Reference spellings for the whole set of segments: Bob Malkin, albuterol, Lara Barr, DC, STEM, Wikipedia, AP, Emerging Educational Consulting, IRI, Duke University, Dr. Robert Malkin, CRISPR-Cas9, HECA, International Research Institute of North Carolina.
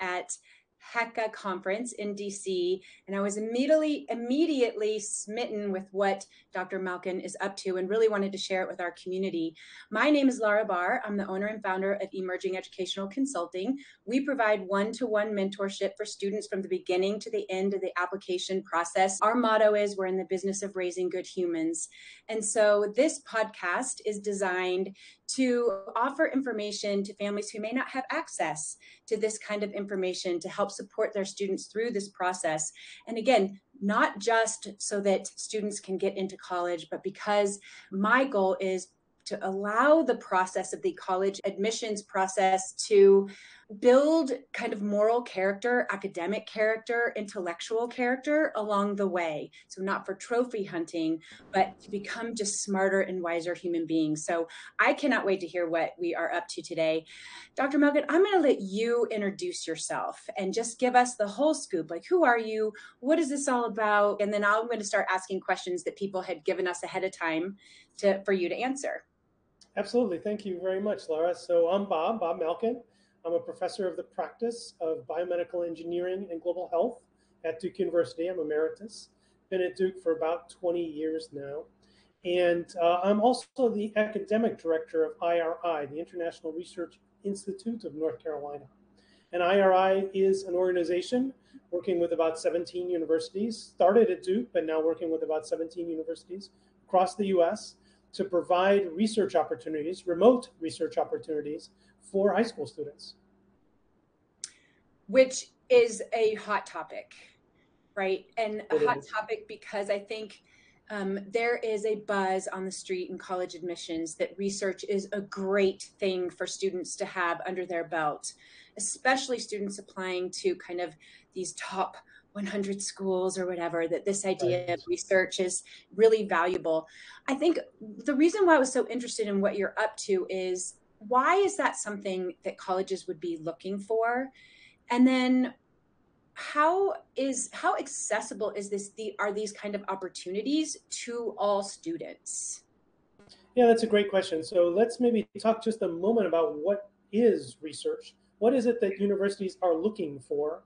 at HECA conference in DC, and I was immediately smitten with what Dr. Malkin is up to and really wanted to share it with our community. My name is Lara Barr. I'm the owner and founder of Emerging Educational Consulting. We provide one-to-one mentorship for students from the beginning to the end of the application process. Our motto is we're in the business of raising good humans. And so this podcast is designed to offer information to families who may not have access to this kind of information to help support their students through this process. And again, not just so that students can get into college, but because my goal is to allow the process of the college admissions process to build kind of moral character, academic character, intellectual character along the way. So not for trophy hunting, but to become just smarter and wiser human beings. So I cannot wait to hear what we are up to today. Dr. Malkin, I'm gonna let you introduce yourself and just give us the whole scoop. Like, who are you? What is this all about? And then I'm gonna start asking questions that people had given us ahead of time for you to answer. Absolutely. Thank you very much, Lara. So I'm Bob Malkin. I'm a professor of the practice of biomedical engineering and global health at Duke University. I'm emeritus. Been at Duke for about 20 years now. And I'm also the academic director of IRI, the International Research Institute of North Carolina. And IRI is an organization working with about 17 universities, started at Duke, but now working with about 17 universities across the US, to provide research opportunities, remote research opportunities for high school students. Which is a hot topic, right? And a hot topic because I think there is a buzz on the street in college admissions that research is a great thing for students to have under their belt, especially students applying to kind of these top 100 schools or whatever, that this idea of research is really valuable. I think the reason why I was so interested in what you're up to is, why is that something that colleges would be looking for? And then how accessible is this? Are these kind of opportunities to all students? Yeah, that's a great question. So let's maybe talk just a moment about what is research. What is it that universities are looking for?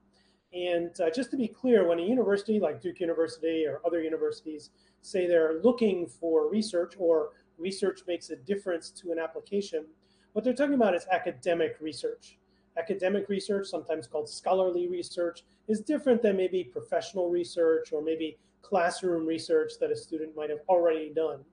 And just to be clear, when a university like Duke University or other universities say they're looking for research, or research makes a difference to an application, what they're talking about is academic research. Academic research, sometimes called scholarly research, is different than maybe professional research or maybe classroom research that a student might have already done.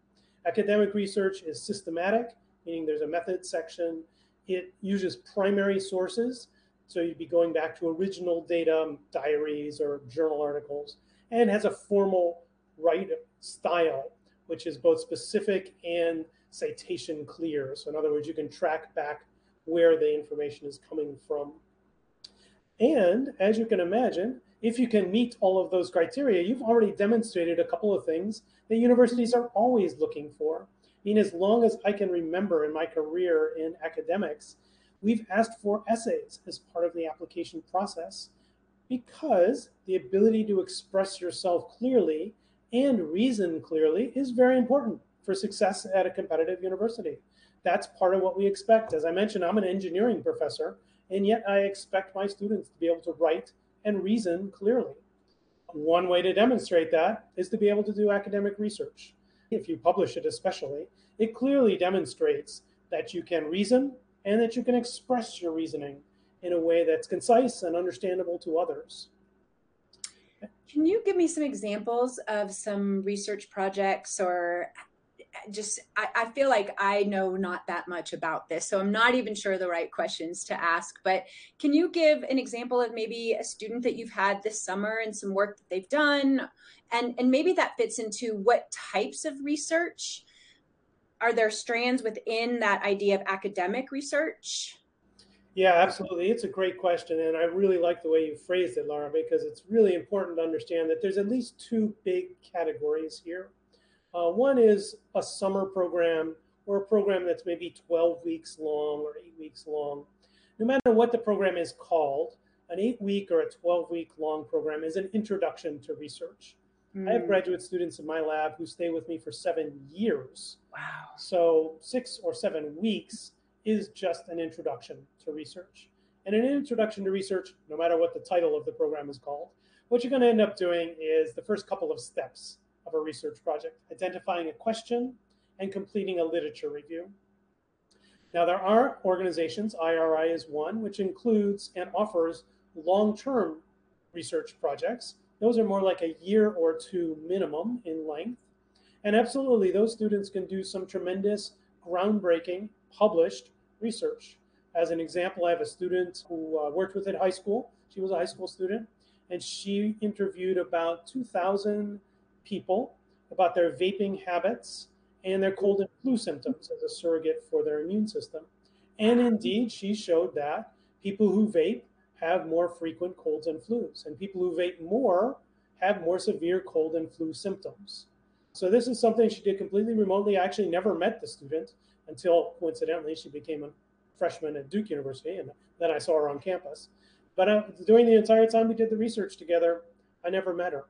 Academic research is systematic, meaning there's a method section. It uses primary sources. So you'd be going back to original data, diaries or journal articles, and has a formal write style, which is both specific and citation clear. So in other words, you can track back where the information is coming from. And as you can imagine, if you can meet all of those criteria, you've already demonstrated a couple of things that universities are always looking for. I mean, as long as I can remember in my career in academics, we've asked for essays as part of the application process, because the ability to express yourself clearly and reason clearly is very important for success at a competitive university. That's part of what we expect. As I mentioned, I'm an engineering professor, and yet I expect my students to be able to write and reason clearly. One way to demonstrate that is to be able to do academic research. If you publish it especially, it clearly demonstrates that you can reason and that you can express your reasoning in a way that's concise and understandable to others. Can you give me some examples of some research projects, or just, I feel like I know not that much about this, so I'm not even sure the right questions to ask, but can you give an example of maybe a student that you've had this summer and some work that they've done, and maybe that fits into what types of research? Are there strands within that idea of academic research? Yeah, absolutely. It's a great question. And I really like the way you phrased it, Lara, because it's really important to understand that there's at least two big categories here. One is a summer program, or a program that's maybe 12 weeks long or 8 weeks long. No matter what the program is called, an 8-week or a 12-week long program is an introduction to research. I have graduate students in my lab who stay with me for 7 years. Wow. So 6 or 7 weeks is just an introduction to research. and an introduction to research, no matter what the title of the program is called, what you're going to end up doing is the first couple of steps of a research project, identifying a question and completing a literature review. Now, there are organizations, IRI is one, which includes and offers long-term research projects. Those are more like a year or two minimum in length. And absolutely, those students can do some tremendous, groundbreaking, published research. As an example, I have a student who worked with it in high school. She was a high school student, and she interviewed about 2,000 people about their vaping habits and their cold and flu symptoms as a surrogate for their immune system. And indeed, she showed that people who vape have more frequent colds and flus, and people who vape more have more severe cold and flu symptoms. So this is something she did completely remotely. I actually never met the student until, coincidentally, she became a freshman at Duke University, and then I saw her on campus. But during the entire time we did the research together, I never met her.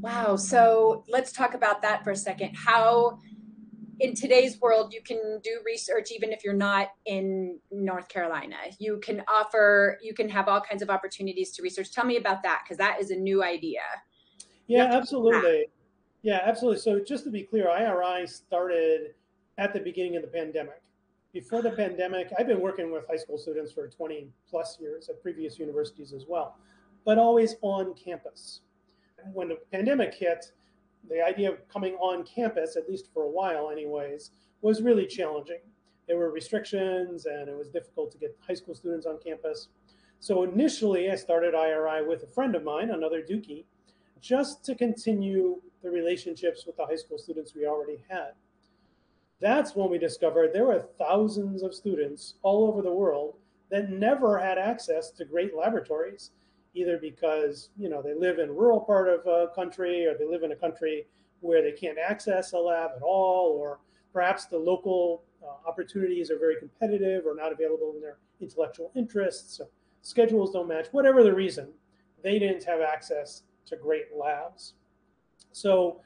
Wow. So let's talk about that for a second. How, in today's world, you can do research even if you're not in North Carolina. You can offer, you can have all kinds of opportunities to research. Tell me about that, because that is a new idea. Yeah, absolutely. Yeah, absolutely. So just to be clear, IRI started at the beginning of the pandemic. Before the pandemic, I've been working with high school students for 20 plus years at previous universities as well, but always on campus. When the pandemic hit, the idea of coming on campus, at least for a while anyways, was really challenging. There were restrictions and it was difficult to get high school students on campus. So initially I started IRI with a friend of mine, another Dookie, just to continue the relationships with the high school students we already had. That's when we discovered there were thousands of students all over the world that never had access to great laboratories, either because, you know, they live in a rural part of a country, or they live in a country where they can't access a lab at all, or perhaps the local opportunities are very competitive or not available in their intellectual interests, or schedules don't match, whatever the reason, they didn't have access to great labs. So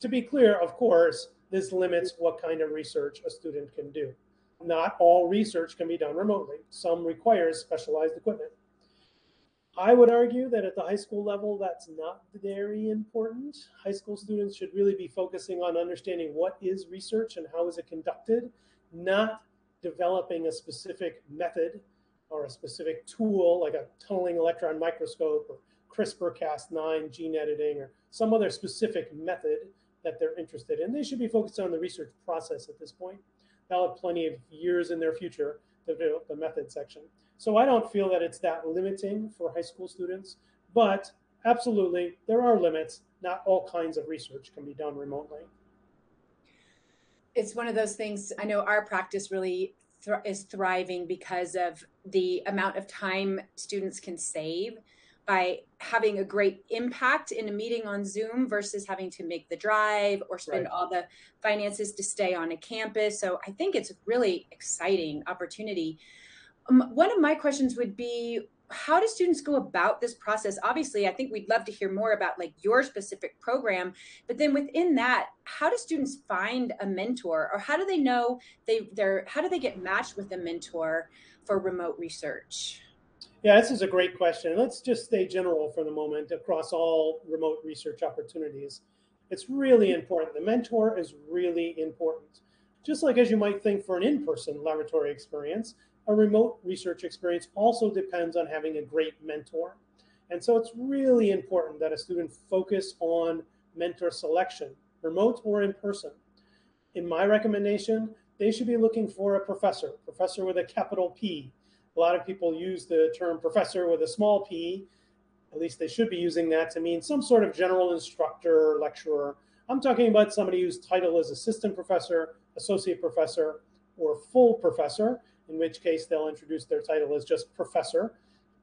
to be clear, of course, this limits what kind of research a student can do. Not all research can be done remotely. Some requires specialized equipment. I would argue that at the high school level, that's not very important. High school students should really be focusing on understanding what is research and how is it conducted, not developing a specific method or a specific tool like a tunneling electron microscope or CRISPR-Cas9 gene editing or some other specific method that they're interested in. They should be focused on the research process at this point. They'll have plenty of years in their future to develop the method section. So I don't feel that it's that limiting for high school students, but absolutely, there are limits. Not all kinds of research can be done remotely. It's one of those things. I know our practice really is thriving because of the amount of time students can save by having a great impact in a meeting on Zoom versus having to make the drive or spend all the finances to stay on a campus. So I think it's a really exciting opportunity. One of my questions would be, how do students go about this process? Obviously, I think we'd love to hear more about like your specific program, but then within that, how do students find a mentor, or how do they know how do they get matched with a mentor for remote research? Yeah, this is a great question. Let's just stay general for the moment across all remote research opportunities. It's really important. The mentor is really important. Just like as you might think for an in-person laboratory experience, a remote research experience also depends on having a great mentor. And so it's really important that a student focus on mentor selection, remote or in person. In my recommendation, they should be looking for a professor with a capital P. A lot of people use the term professor with a small p, at least they should be using that to mean some sort of general instructor or lecturer. I'm talking about somebody whose title is assistant professor, associate professor, or full professor, in which case they'll introduce their title as just professor.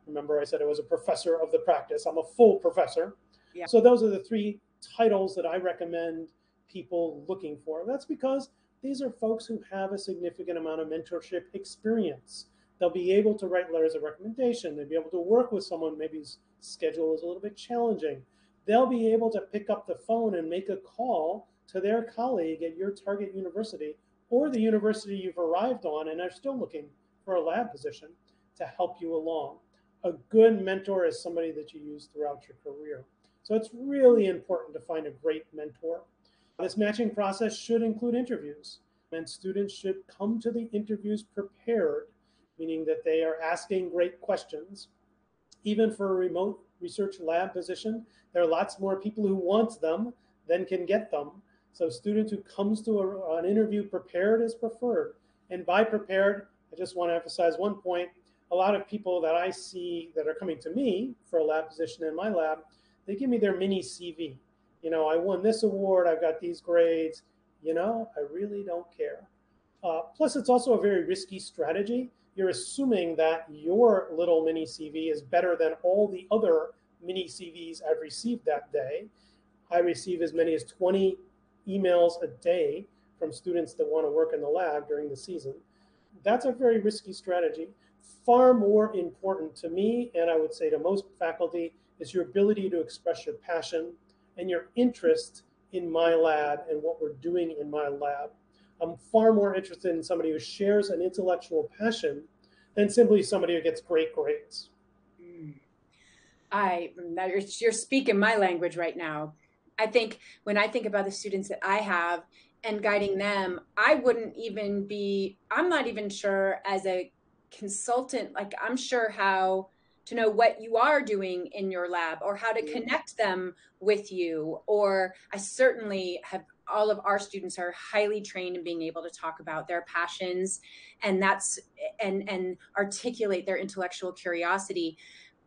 Remember, I said I was a professor of the practice. I'm a full professor. Yeah. So those are the three titles that I recommend people looking for. That's because these are folks who have a significant amount of mentorship experience. They'll be able to write letters of recommendation. They'll be able to work with someone maybe whose schedule is a little bit challenging. They'll be able to pick up the phone and make a call to their colleague at your target university or the university you've arrived on and are still looking for a lab position to help you along. A good mentor is somebody that you use throughout your career. So it's really important to find a great mentor. This matching process should include interviews, and students should come to the interviews prepared, meaning that they are asking great questions. Even for a remote research lab position, there are lots more people who want them than can get them. So students who comes to an interview prepared is preferred. And by prepared, I just want to emphasize one point. A lot of people that I see that are coming to me for a lab position in my lab, they give me their mini CV. You know, I won this award, I've got these grades. You know, I really don't care. Plus, it's also a very risky strategy. You're assuming that your little mini CV is better than all the other mini CVs I've received that day. I receive as many as 20 emails a day from students that want to work in the lab during the season. That's a very risky strategy. Far more important to me, and I would say to most faculty, is your ability to express your passion and your interest in my lab and what we're doing in my lab. I'm far more interested in somebody who shares an intellectual passion than simply somebody who gets great grades. You're speaking my language right now. I think when I think about the students that I have and guiding them, I'm not even sure as a consultant, like I'm sure how to know what you are doing in your lab or how to connect them with you. Or I certainly have, all of our students are highly trained in being able to talk about their passions and articulate their intellectual curiosity.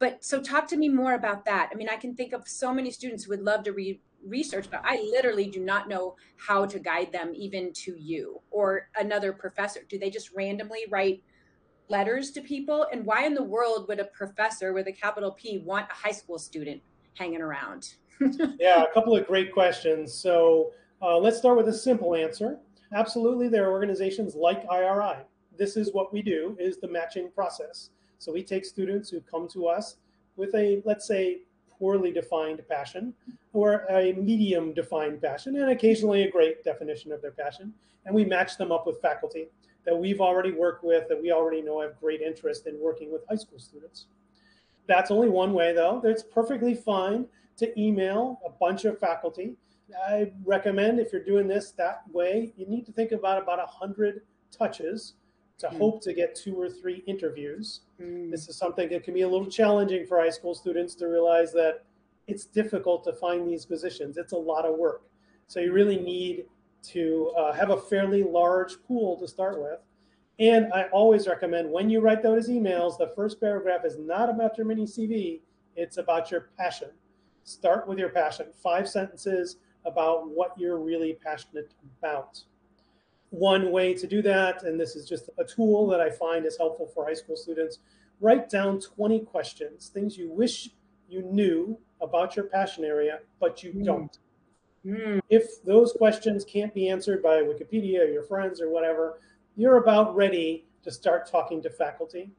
But so talk to me more about that. I mean, I can think of so many students who would love to read research, but I literally do not know how to guide them even to you or another professor. Do they just randomly write letters to people? And why in the world would a professor with a capital P want a high school student hanging around? Yeah, a couple of great questions. So let's start with a simple answer. Absolutely, there are organizations like IRI. This is what we do, is the matching process. So we take students who come to us with a, let's say, poorly defined passion or a medium defined passion and occasionally a great definition of their passion. And we match them up with faculty that we've already worked with, that we already know have great interest in working with high school students. That's only one way, though. It's perfectly fine to email a bunch of faculty. I recommend if you're doing this that way, you need to think about 100 touches to hope to get 2 or 3 interviews. This is something that can be a little challenging for high school students to realize that it's difficult to find these positions. It's a lot of work. So you really need to have a fairly large pool to start with. And I always recommend when you write those emails, the first paragraph is not about your mini CV, it's about your passion. Start with your passion, 5 sentences about what you're really passionate about. One way to do that, and this is just a tool that I find is helpful for high school students, write down 20 questions, things you wish you knew about your passion area, but you don't. If those questions can't be answered by Wikipedia or your friends or whatever, you're about ready to start talking to faculty.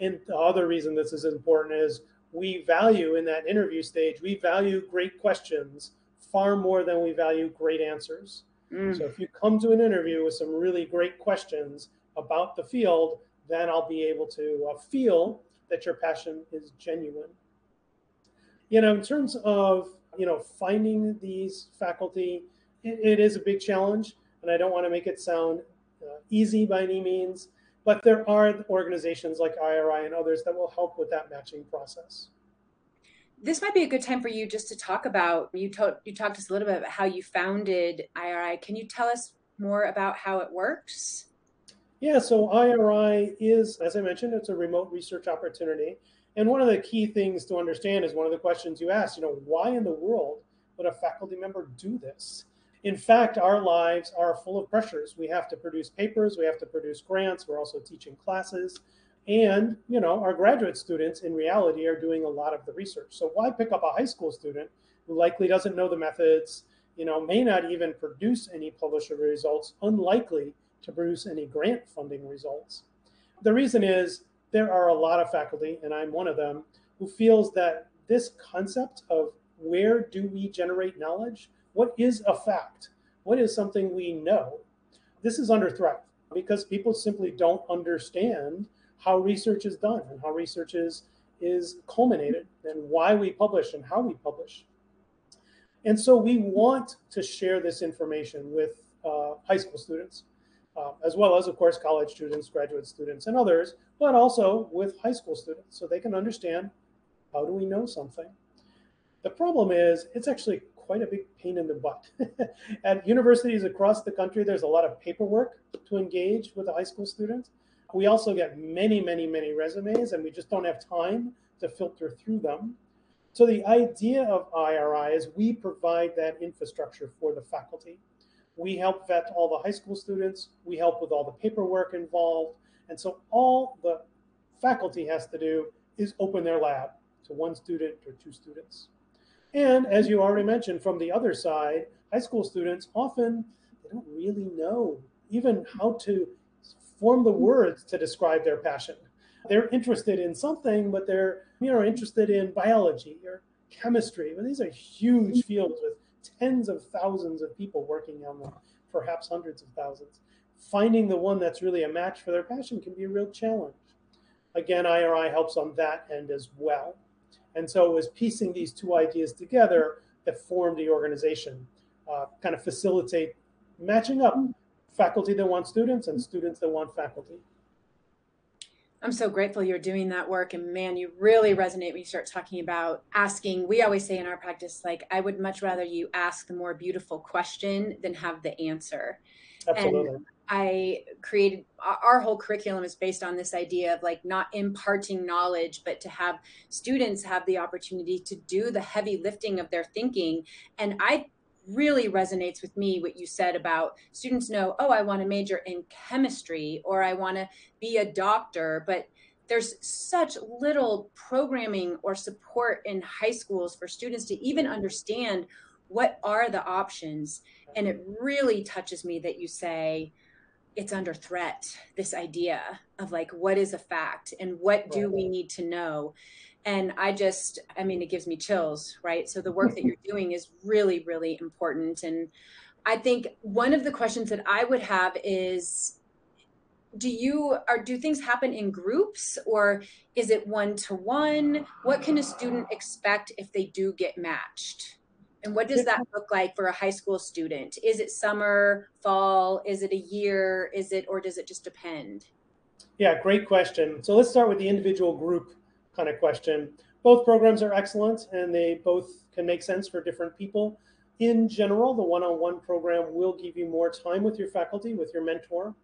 And the other reason this is important is we value in that interview stage, we value great questions far more than we value great answers. So if you come to an interview with some really great questions about the field, then I'll be able to feel that your passion is genuine. You know, in terms of, you know, finding these faculty, it is a big challenge, and I don't want to make it sound easy by any means, but there are organizations like IRI and others that will help with that matching process. This might be a good time for you just to talk about, you talked to us a little bit about how you founded IRI. Can you tell us more about how it works? Yeah, so IRI is, as I mentioned, it's a remote research opportunity. And one of the key things to understand is one of the questions you asked, you know, why in the world would a faculty member do this? In fact, our lives are full of pressures. We have to produce papers, we have to produce grants, we're also teaching classes. And, you know, our graduate students in reality are doing a lot of the research. So why pick up a high school student who likely doesn't know the methods, you know, may not even produce any publisher results, unlikely to produce any grant funding results? The reason is there are a lot of faculty, and I'm one of them, who feels that this concept of where do we generate knowledge? What is a fact? What is something we know? This is under threat because people simply don't understand how research is done and how research is culminated, and why we publish and how we publish. And so we want to share this information with high school students, as well as, of course, college students, graduate students, and others, but also with high school students so they can understand, how do we know something? The problem is it's actually quite a big pain in the butt. At universities across the country, there's a lot of paperwork to engage with the high school students. We also get many, many, many resumes, and we just don't have time to filter through them. So the idea of IRI is we provide that infrastructure for the faculty. We help vet all the high school students. We help with all the paperwork involved. And so all the faculty has to do is open their lab to one student or two students. And as you already mentioned, from the other side, high school students often they don't really know even how to form the words to describe their passion. They're interested in something, but they're interested in biology or chemistry. Well, these are huge fields with tens of thousands of people working on them, perhaps hundreds of thousands. Finding the one that's really a match for their passion can be a real challenge. Again, IRI helps on that end as well. And so it was piecing these two ideas together that formed the organization, kind of facilitate matching up faculty that want students and students that want faculty. I'm so grateful you're doing that work. And man, you really resonate when you start talking about asking. We always say in our practice, like, I would much rather you ask the more beautiful question than have the answer. Absolutely. And I created our whole curriculum is based on this idea of like not imparting knowledge, but to have students have the opportunity to do the heavy lifting of their thinking. And I really resonates with me what you said about students know, oh, I want to major in chemistry or I want to be a doctor, but there's such little programming or support in high schools for students to even understand what are the options. And it really touches me that you say it's under threat, this idea of like, what is a fact and what do we need to know? And I just, I mean, it gives me chills, right? So the work that you're doing is really, really important. And I think one of the questions that I would have is, do things happen in groups or is it one-to-one? What can a student expect if they do get matched? And what does that look like for a high school student? Is it summer, fall? Is it a year? Or does it just depend? Yeah, great question. So let's start with the individual group kind of question. Both programs are excellent and they both can make sense for different people. In general, the one-on-one program will give you more time with your faculty, with your mentor.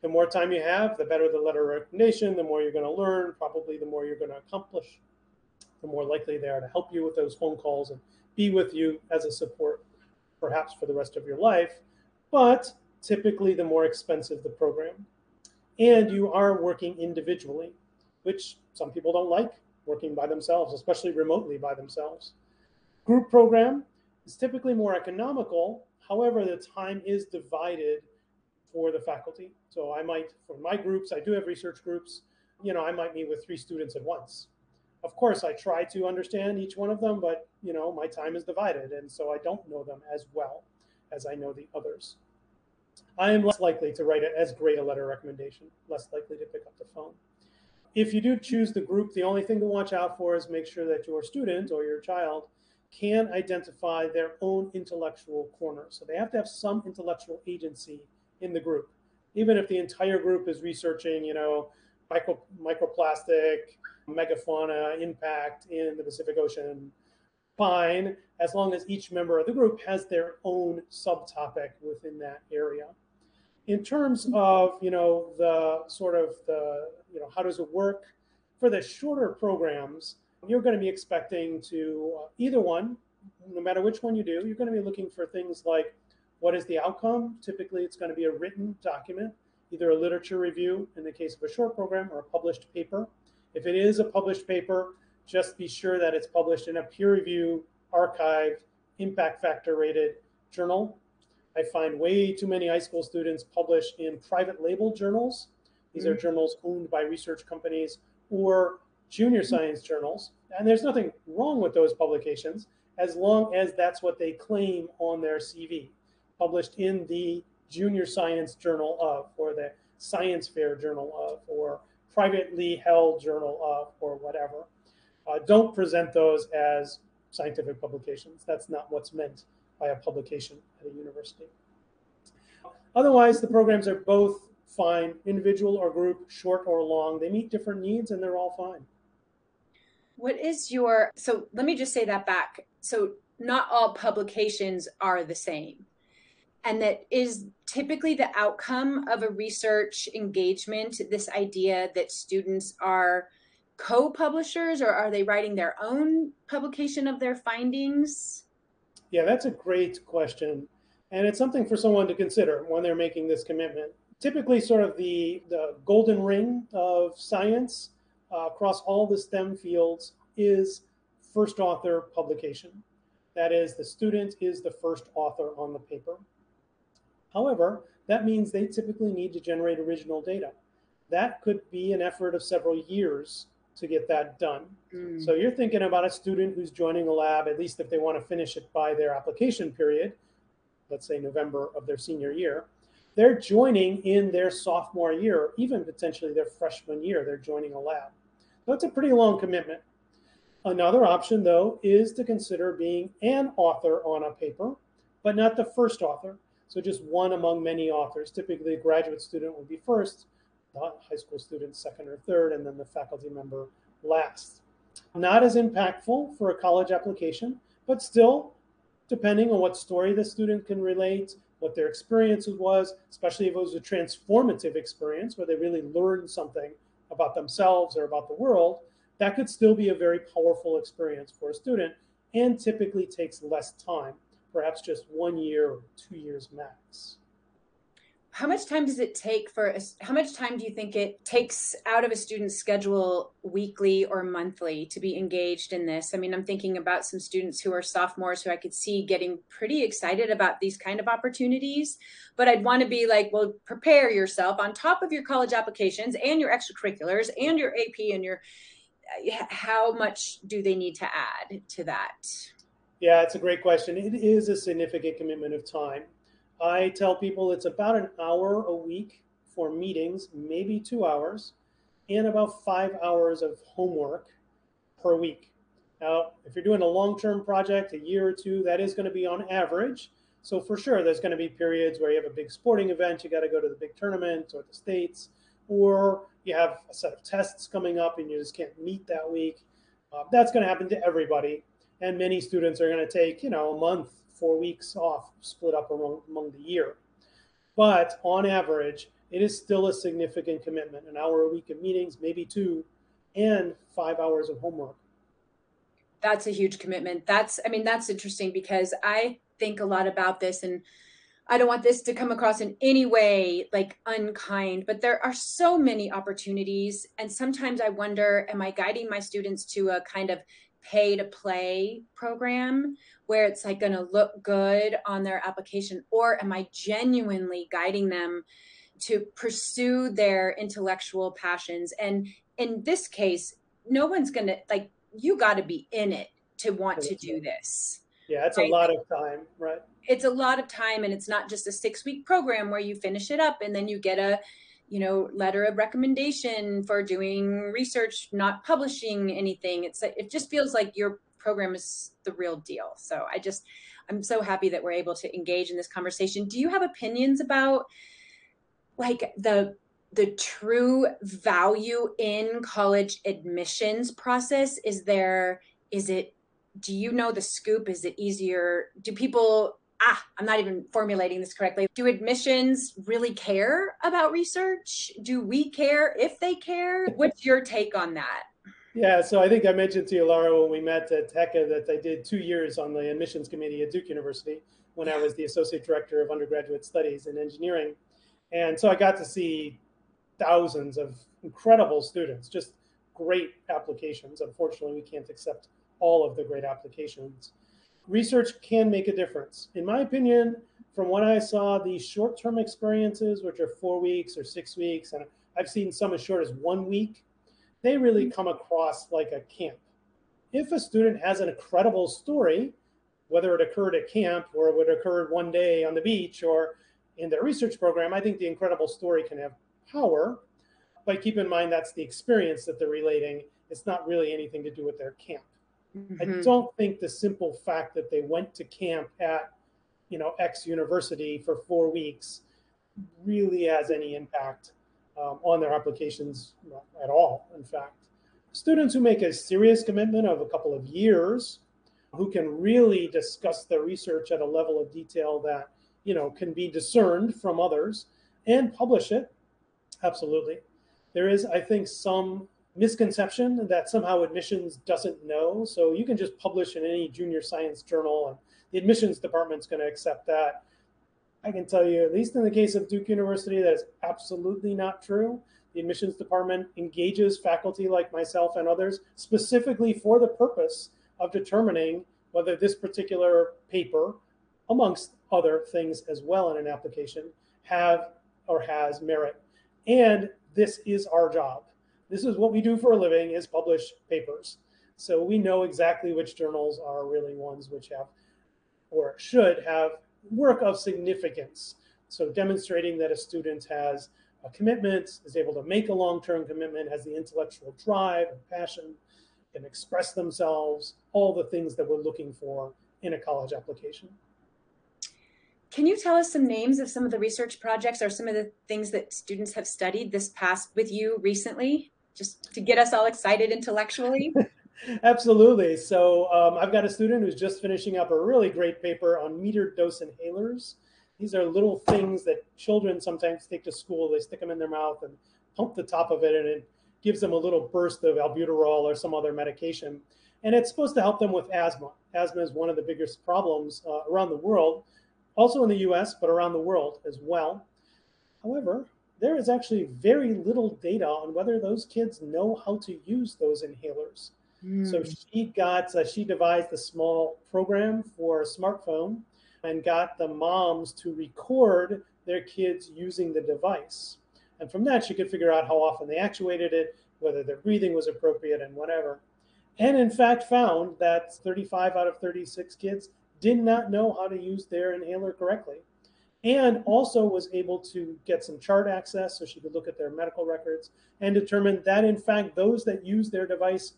The more time you have, the better the letter of recommendation, the more you're going to learn, probably the more you're going to accomplish, the more likely they are to help you with those phone calls and be with you as a support, perhaps for the rest of your life. But typically the more expensive the program. And you are working individually, which some people don't like, working by themselves, especially remotely by themselves. Group program is typically more economical. However, the time is divided for the faculty. So I might, for my groups, I do have research groups, I might meet with 3 students at once. Of course, I try to understand each one of them, but my time is divided. And so I don't know them as well as I know the others. I am less likely to write as great a letter of recommendation, less likely to pick up the phone. If you do choose the group, the only thing to watch out for is make sure that your student or your child can identify their own intellectual corner. So they have to have some intellectual agency in the group. Even if the entire group is researching, microplastic, megafauna impact in the Pacific Ocean, fine, as long as each member of the group has their own subtopic within that area. In terms of, how does it work? For the shorter programs, you're going to be expecting to either one, no matter which one you do, you're going to be looking for things like, what is the outcome? Typically, it's going to be a written document, either a literature review in the case of a short program or a published paper. If it is a published paper, just be sure that it's published in a peer-reviewed, archived, impact factor-rated journal. I find way too many high school students publish in private label journals. These are journals owned by research companies or junior science journals. And there's nothing wrong with those publications as long as that's what they claim on their CV, published in the junior science journal of, or the science fair journal of, or privately held journal of or whatever. Don't present those as scientific publications. That's not what's meant by a publication at a university. Otherwise, the programs are both fine, individual or group, short or long. They meet different needs and they're all fine. What is your, so let me just say that back. So not all publications are the same. And that is typically the outcome of a research engagement, this idea that students are co-publishers, or are they writing their own publication of their findings? Yeah, that's a great question. And it's something for someone to consider when they're making this commitment. Typically sort of the golden ring of science across all the STEM fields is first author publication. That is, the student is the first author on the paper. However, that means they typically need to generate original data. That could be an effort of several years to get that done. Mm. So you're thinking about a student who's joining a lab, at least if they want to finish it by their application period, let's say November of their senior year, they're joining in their sophomore year, even potentially their freshman year, they're joining a lab. So it's a pretty long commitment. Another option, though, is to consider being an author on a paper, but not the first author. So just one among many authors. Typically, a graduate student will be first, the high school student second or third, and then the faculty member last. Not as impactful for a college application, but still, depending on what story the student can relate, what their experience was, especially if it was a transformative experience where they really learned something about themselves or about the world, that could still be a very powerful experience for a student and typically takes less time, perhaps just 1 year or 2 years max. How much time do you think it takes out of a student's schedule weekly or monthly to be engaged in this? I mean, I'm thinking about some students who are sophomores who I could see getting pretty excited about these kind of opportunities, but I'd want to be like, well, prepare yourself on top of your college applications and your extracurriculars and your AP and your, how much do they need to add to that? Yeah, it's a great question. It is a significant commitment of time. I tell people it's about an hour a week for meetings, maybe 2 hours, and about 5 hours of homework per week. Now, if you're doing a long-term project, a year or two, that is going to be on average. So for sure, there's going to be periods where you have a big sporting event, you got to go to the big tournament or the States, or you have a set of tests coming up and you just can't meet that week. That's going to happen to everybody. And many students are going to take, a month, 4 weeks off, split up among the year. But on average, it is still a significant commitment, an hour a week of meetings, maybe two, and 5 hours of homework. That's a huge commitment. That's interesting because I think a lot about this, and I don't want this to come across in any way like unkind, but there are so many opportunities. And sometimes I wonder, am I guiding my students to a kind of pay to play program where it's like going to look good on their application, or am I genuinely guiding them to pursue their intellectual passions? And in this case, no one's going to, like, you got to be in it to want to do this. Yeah, it's right? A lot of time, right? It's a lot of time, and it's not just a 6-week program where you finish it up and then you get a letter of recommendation for doing research, not publishing anything. It just feels like your program is the real deal. So I'm so happy that we're able to engage in this conversation. Do you have opinions about like the true value in college admissions process? Do you know the scoop? Is it easier? Do people, I'm not even formulating this correctly. Do admissions really care about research? Do we care if they care? What's your take on that? Yeah, so I think I mentioned to you, Lara, when we met at HECA that I did 2 years on the admissions committee at Duke University when I was the associate director of undergraduate studies and engineering. And so I got to see thousands of incredible students, just great applications. Unfortunately, we can't accept all of the great applications. Research can make a difference. In my opinion, from what I saw, these short-term experiences, which are 4 weeks or 6 weeks, and I've seen some as short as 1 week, they really come across like a camp. If a student has an incredible story, whether it occurred at camp or it occurred one day on the beach or in their research program, I think the incredible story can have power. But keep in mind, that's the experience that they're relating. It's not really anything to do with their camp. Mm-hmm. I don't think the simple fact that they went to camp at, you know, X university for 4 weeks really has any impact on their applications at all. In fact, students who make a serious commitment of a couple of years, who can really discuss their research at a level of detail that, you know, can be discerned from others and publish it, absolutely. There is, I think, some misconception that somehow admissions doesn't know. So you can just publish in any junior science journal and the admissions department's going to accept that. I can tell you, at least in the case of Duke University, that is absolutely not true. The admissions department engages faculty like myself and others specifically for the purpose of determining whether this particular paper, amongst other things as well in an application, have or has merit. And this is our job. This is what we do for a living, is publish papers. So we know exactly which journals are really ones which have or should have work of significance. So demonstrating that a student has a commitment, is able to make a long-term commitment, has the intellectual drive and passion, can express themselves, all the things that we're looking for in a college application. Can you tell us some names of some of the research projects or some of the things that students have studied this past with you recently, just to get us all excited intellectually? Absolutely. So I've got a student who's just finishing up a really great paper on metered dose inhalers. These are little things that children sometimes take to school. They stick them in their mouth and pump the top of it, and it gives them a little burst of albuterol or some other medication. And it's supposed to help them with asthma. Asthma is one of the biggest problems around the world, also in the US, but around the world as well. However, there is actually very little data on whether those kids know how to use those inhalers. Mm. So she devised a small program for a smartphone and got the moms to record their kids using the device. And from that, she could figure out how often they actuated it, whether their breathing was appropriate and whatever. And in fact, found that 35 out of 36 kids did not know how to use their inhaler correctly. And also was able to get some chart access so she could look at their medical records and determine that, in fact, those that use their device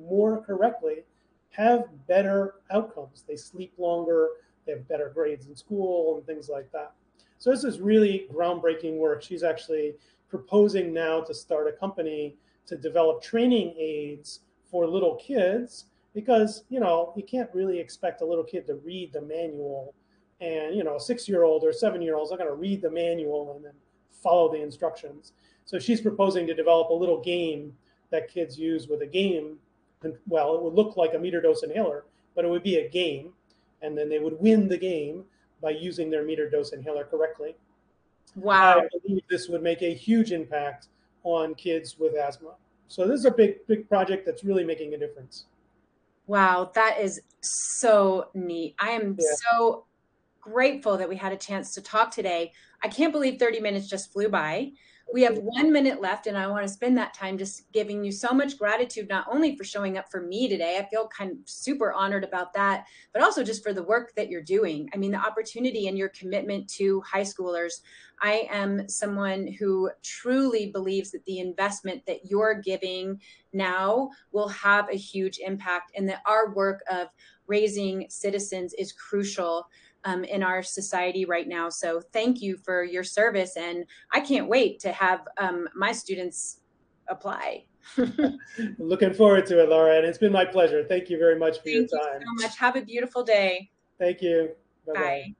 more correctly have better outcomes. They sleep longer, they have better grades in school and things like that. So this is really groundbreaking work. She's actually proposing now to start a company to develop training aids for little kids because, you know, you can't really expect a little kid to read the manual. And, you know, a 6-year-old or 7-year-old's not going to read the manual and then follow the instructions. So she's proposing to develop a little game that kids use with a game. Well, it would look like a metered dose inhaler, but it would be a game. And then they would win the game by using their metered dose inhaler correctly. Wow. I believe this would make a huge impact on kids with asthma. So this is a big, big project that's really making a difference. Wow, that is so neat. I am so grateful that we had a chance to talk today. I can't believe 30 minutes just flew by. We have 1 minute left, and I want to spend that time just giving you so much gratitude, not only for showing up for me today. I feel kind of super honored about that, but also just for the work that you're doing. I mean, the opportunity and your commitment to high schoolers. I am someone who truly believes that the investment that you're giving now will have a huge impact, and that our work of raising citizens is crucial in our society right now. So thank you for your service. And I can't wait to have my students apply. Looking forward to it, Lara. And it's been my pleasure. Thank you very much for your time. Thank you so much. Have a beautiful day. Thank you. Bye-bye. Bye.